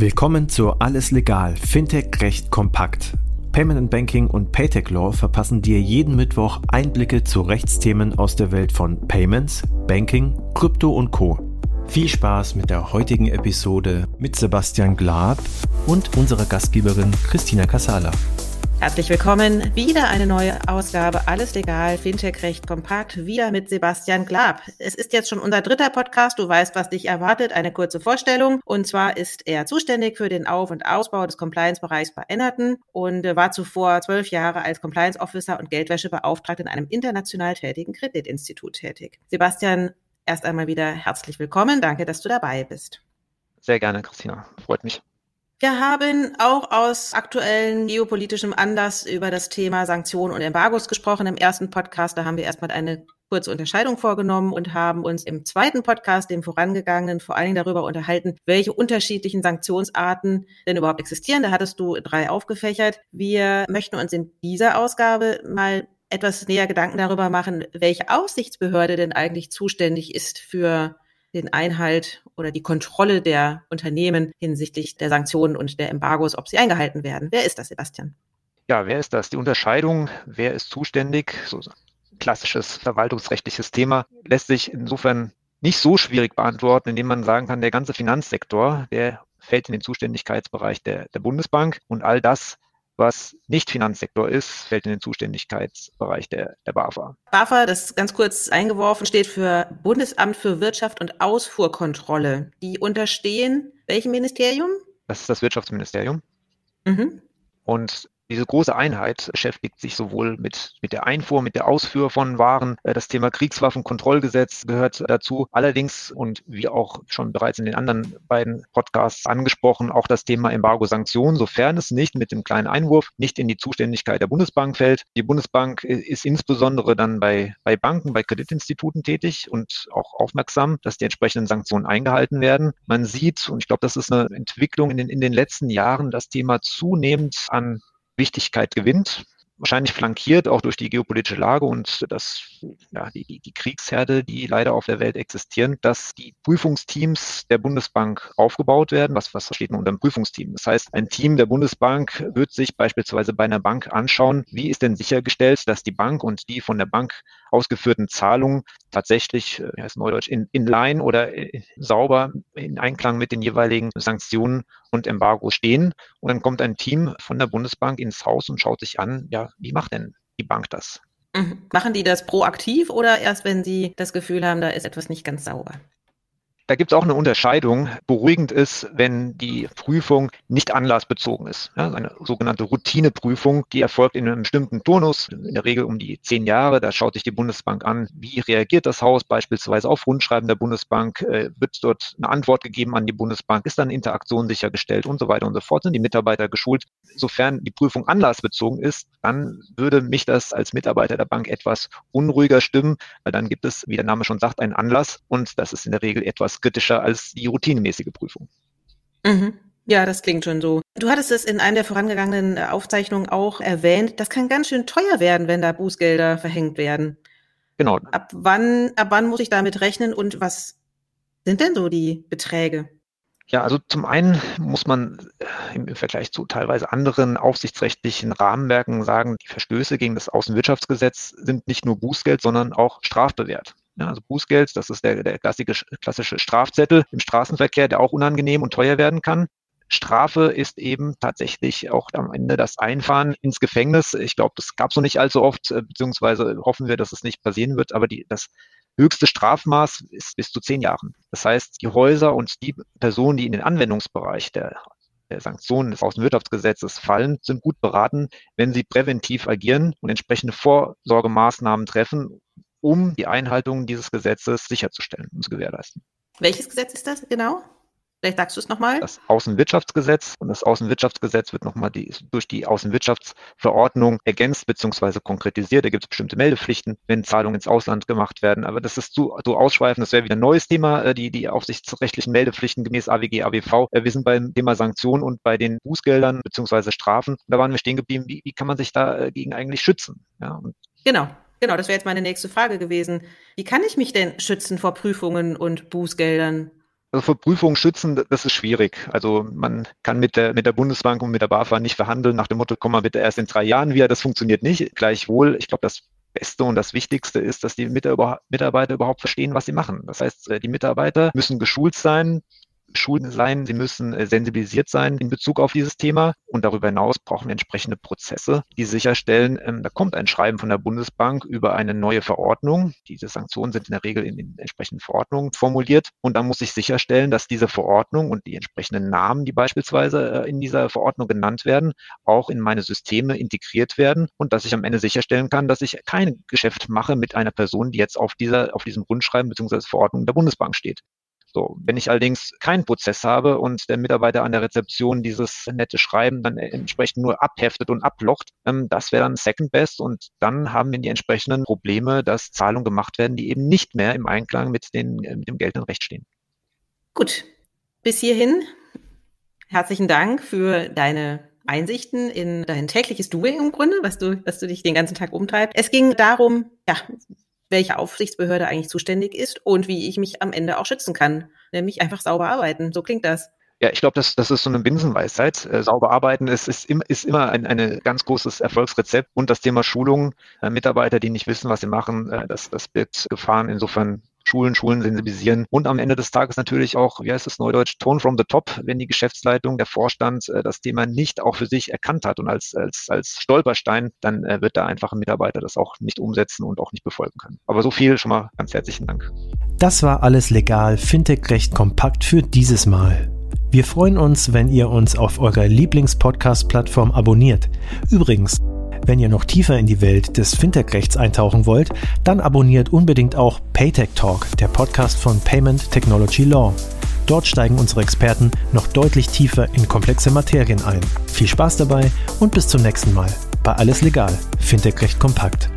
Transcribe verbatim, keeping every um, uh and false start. Willkommen zu Alles Legal, Fintech Recht kompakt. Payment Banking und PayTech Law verpassen dir jeden Mittwoch Einblicke zu Rechtsthemen aus der Welt von Payments, Banking, Krypto und Co. Viel Spaß mit der heutigen Episode mit Sebastian Glab und unserer Gastgeberin Christina Kassala. Herzlich willkommen, wieder eine neue Ausgabe, Alles Legal, Fintech Recht kompakt, wieder mit Sebastian Glab. Es ist jetzt schon unser dritter Podcast, du weißt, was dich erwartet, eine kurze Vorstellung. Und zwar ist er zuständig für den Auf- und Ausbau des Compliance-Bereichs bei Enerten und war zuvor zwölf Jahre als Compliance Officer und Geldwäschebeauftragter in einem international tätigen Kreditinstitut tätig. Sebastian, erst einmal wieder herzlich willkommen, danke, dass du dabei bist. Sehr gerne, Christina, freut mich. Wir haben auch aus aktuellem geopolitischem Anlass über das Thema Sanktionen und Embargos gesprochen. Im ersten Podcast, da haben wir erstmal eine kurze Unterscheidung vorgenommen und haben uns im zweiten Podcast, dem vorangegangenen, vor allen Dingen darüber unterhalten, welche unterschiedlichen Sanktionsarten denn überhaupt existieren. Da hattest du drei aufgefächert. Wir möchten uns in dieser Ausgabe mal etwas näher Gedanken darüber machen, welche Aufsichtsbehörde denn eigentlich zuständig ist für den Einhalt oder die Kontrolle der Unternehmen hinsichtlich der Sanktionen und der Embargos, ob sie eingehalten werden. Wer ist das, Sebastian? Ja, wer ist das? Die Unterscheidung, wer ist zuständig, so ein klassisches verwaltungsrechtliches Thema, lässt sich insofern nicht so schwierig beantworten, indem man sagen kann, der ganze Finanzsektor, der fällt in den Zuständigkeitsbereich der, der Bundesbank und all das, was nicht Finanzsektor ist, fällt in den Zuständigkeitsbereich der, der BAFA. BAFA, das ist ganz kurz eingeworfen, steht für Bundesamt für Wirtschaft und Ausfuhrkontrolle. Die unterstehen welchem Ministerium? Das ist das Wirtschaftsministerium. Mhm. Und diese große Einheit beschäftigt sich sowohl mit, mit der Einfuhr, mit der Ausfuhr von Waren. Das Thema Kriegswaffenkontrollgesetz gehört dazu. Allerdings, und wie auch schon bereits in den anderen beiden Podcasts angesprochen, auch das Thema Embargo-Sanktionen, sofern es nicht mit dem kleinen Einwurf nicht in die Zuständigkeit der Bundesbank fällt. Die Bundesbank ist insbesondere dann bei, bei Banken, bei Kreditinstituten tätig und auch aufmerksam, dass die entsprechenden Sanktionen eingehalten werden. Man sieht, und ich glaube, das ist eine Entwicklung in den, in den letzten Jahren, das Thema zunehmend an Wichtigkeit gewinnt, wahrscheinlich flankiert auch durch die geopolitische Lage und das, ja, die, die Kriegsherde, die leider auf der Welt existieren, dass die Prüfungsteams der Bundesbank aufgebaut werden. Was, was versteht man unter einem Prüfungsteam? Das heißt, ein Team der Bundesbank wird sich beispielsweise bei einer Bank anschauen, wie ist denn sichergestellt, dass die Bank und die von der Bank ausgeführten Zahlungen tatsächlich, wie heißt Neudeutsch, in, in line oder sauber in Einklang mit den jeweiligen Sanktionen und Embargo stehen. Und dann kommt ein Team von der Bundesbank ins Haus und schaut sich an, ja, wie macht denn die Bank das? Mhm. Machen die das proaktiv oder erst, wenn sie das Gefühl haben, da ist etwas nicht ganz sauber? Da gibt es auch eine Unterscheidung. Beruhigend ist, wenn die Prüfung nicht anlassbezogen ist. Ja, eine sogenannte Routineprüfung, die erfolgt in einem bestimmten Turnus, in der Regel um die zehn Jahre. Da schaut sich die Bundesbank an, wie reagiert das Haus beispielsweise auf Rundschreiben der Bundesbank, äh, wird dort eine Antwort gegeben an die Bundesbank, ist dann Interaktion sichergestellt und so weiter und so fort, sind die Mitarbeiter geschult. Sofern die Prüfung anlassbezogen ist, dann würde mich das als Mitarbeiter der Bank etwas unruhiger stimmen, weil dann gibt es, wie der Name schon sagt, einen Anlass und das ist in der Regel etwas kritischer als die routinemäßige Prüfung. Mhm. Ja, das klingt schon so. Du hattest es in einer der vorangegangenen Aufzeichnungen auch erwähnt, das kann ganz schön teuer werden, wenn da Bußgelder verhängt werden. Genau. Ab wann, ab wann muss ich damit rechnen und was sind denn so die Beträge? Ja, also zum einen muss man im Vergleich zu teilweise anderen aufsichtsrechtlichen Rahmenwerken sagen, die Verstöße gegen das Außenwirtschaftsgesetz sind nicht nur Bußgeld, sondern auch strafbewehrt. Ja, also Bußgeld, das ist der, der klassische, klassische Strafzettel im Straßenverkehr, der auch unangenehm und teuer werden kann. Strafe ist eben tatsächlich auch am Ende das Einfahren ins Gefängnis. Ich glaube, das gab es noch nicht allzu oft, beziehungsweise hoffen wir, dass es nicht passieren wird, aber die, das höchste Strafmaß ist bis zu zehn Jahren. Das heißt, die Häuser und die Personen, die in den Anwendungsbereich der der Sanktionen des Außenwirtschaftsgesetzes fallen, sind gut beraten, wenn sie präventiv agieren und entsprechende Vorsorgemaßnahmen treffen, um die Einhaltung dieses Gesetzes sicherzustellen und zu gewährleisten. Welches Gesetz ist das genau? Vielleicht sagst du es nochmal. Das Außenwirtschaftsgesetz. Und das Außenwirtschaftsgesetz wird nochmal die, durch die Außenwirtschaftsverordnung ergänzt bzw. konkretisiert. Da gibt es bestimmte Meldepflichten, wenn Zahlungen ins Ausland gemacht werden. Aber das ist zu, zu ausschweifend. Das wäre wieder ein neues Thema, die, die aufsichtsrechtlichen Meldepflichten gemäß A W G, A W V. Wir sind beim Thema Sanktionen und bei den Bußgeldern bzw. Strafen. Da waren wir stehen geblieben. Wie, wie kann man sich dagegen eigentlich schützen? Ja, und genau. Genau, das wäre jetzt meine nächste Frage gewesen. Wie kann ich mich denn schützen vor Prüfungen und Bußgeldern? Also vor Prüfungen schützen, das ist schwierig. Also man kann mit der, mit der Bundesbank und mit der BAFA nicht verhandeln nach dem Motto, komm mal bitte erst in drei Jahren wieder. Das funktioniert nicht. Gleichwohl, ich glaube, das Beste und das Wichtigste ist, dass die Mitarbeiter überhaupt verstehen, was sie machen. Das heißt, die Mitarbeiter müssen geschult sein, Schulen sein, sie müssen sensibilisiert sein in Bezug auf dieses Thema und darüber hinaus brauchen wir entsprechende Prozesse, die sicherstellen, ähm, da kommt ein Schreiben von der Bundesbank über eine neue Verordnung, diese Sanktionen sind in der Regel in den entsprechenden Verordnungen formuliert und dann muss ich sicherstellen, dass diese Verordnung und die entsprechenden Namen, die beispielsweise äh, in dieser Verordnung genannt werden, auch in meine Systeme integriert werden und dass ich am Ende sicherstellen kann, dass ich kein Geschäft mache mit einer Person, die jetzt auf dieser, auf diesem Rundschreiben bzw. Verordnung der Bundesbank steht. So, wenn ich allerdings keinen Prozess habe und der Mitarbeiter an der Rezeption dieses nette Schreiben dann entsprechend nur abheftet und ablocht, ähm, das wäre dann Second Best und dann haben wir die entsprechenden Probleme, dass Zahlungen gemacht werden, die eben nicht mehr im Einklang mit, den, mit dem geltenden Recht stehen. Gut, bis hierhin herzlichen Dank für deine Einsichten in dein tägliches Doing im Grunde, was du, was du dich den ganzen Tag umtreibst. Es ging darum, ja, welche Aufsichtsbehörde eigentlich zuständig ist und wie ich mich am Ende auch schützen kann. Nämlich einfach sauber arbeiten. So klingt das. Ja, ich glaube, das, das ist so eine Binsenweisheit. Äh, sauber arbeiten ist, ist, im, ist immer ein eine ganz großes Erfolgsrezept. Und das Thema Schulung, äh, Mitarbeiter, die nicht wissen, was sie machen, äh, das, das birgt Gefahren. Insofern Schulen, Schulen sensibilisieren und am Ende des Tages natürlich auch, wie heißt es neudeutsch, Tone from the top, wenn die Geschäftsleitung, der Vorstand äh, das Thema nicht auch für sich erkannt hat und als, als, als Stolperstein, dann äh, wird der einfache Mitarbeiter das auch nicht umsetzen und auch nicht befolgen können. Aber so viel schon mal ganz herzlichen Dank. Das war Alles Legal, Fintech recht kompakt für dieses Mal. Wir freuen uns, wenn ihr uns auf eurer Lieblings-Podcast-Plattform abonniert. Übrigens, wenn ihr noch tiefer in die Welt des Fintech-Rechts eintauchen wollt, dann abonniert unbedingt auch PayTech Talk, der Podcast von Payment Technology Law. Dort steigen unsere Experten noch deutlich tiefer in komplexe Materien ein. Viel Spaß dabei und bis zum nächsten Mal bei Alles Legal, Fintech-Recht kompakt.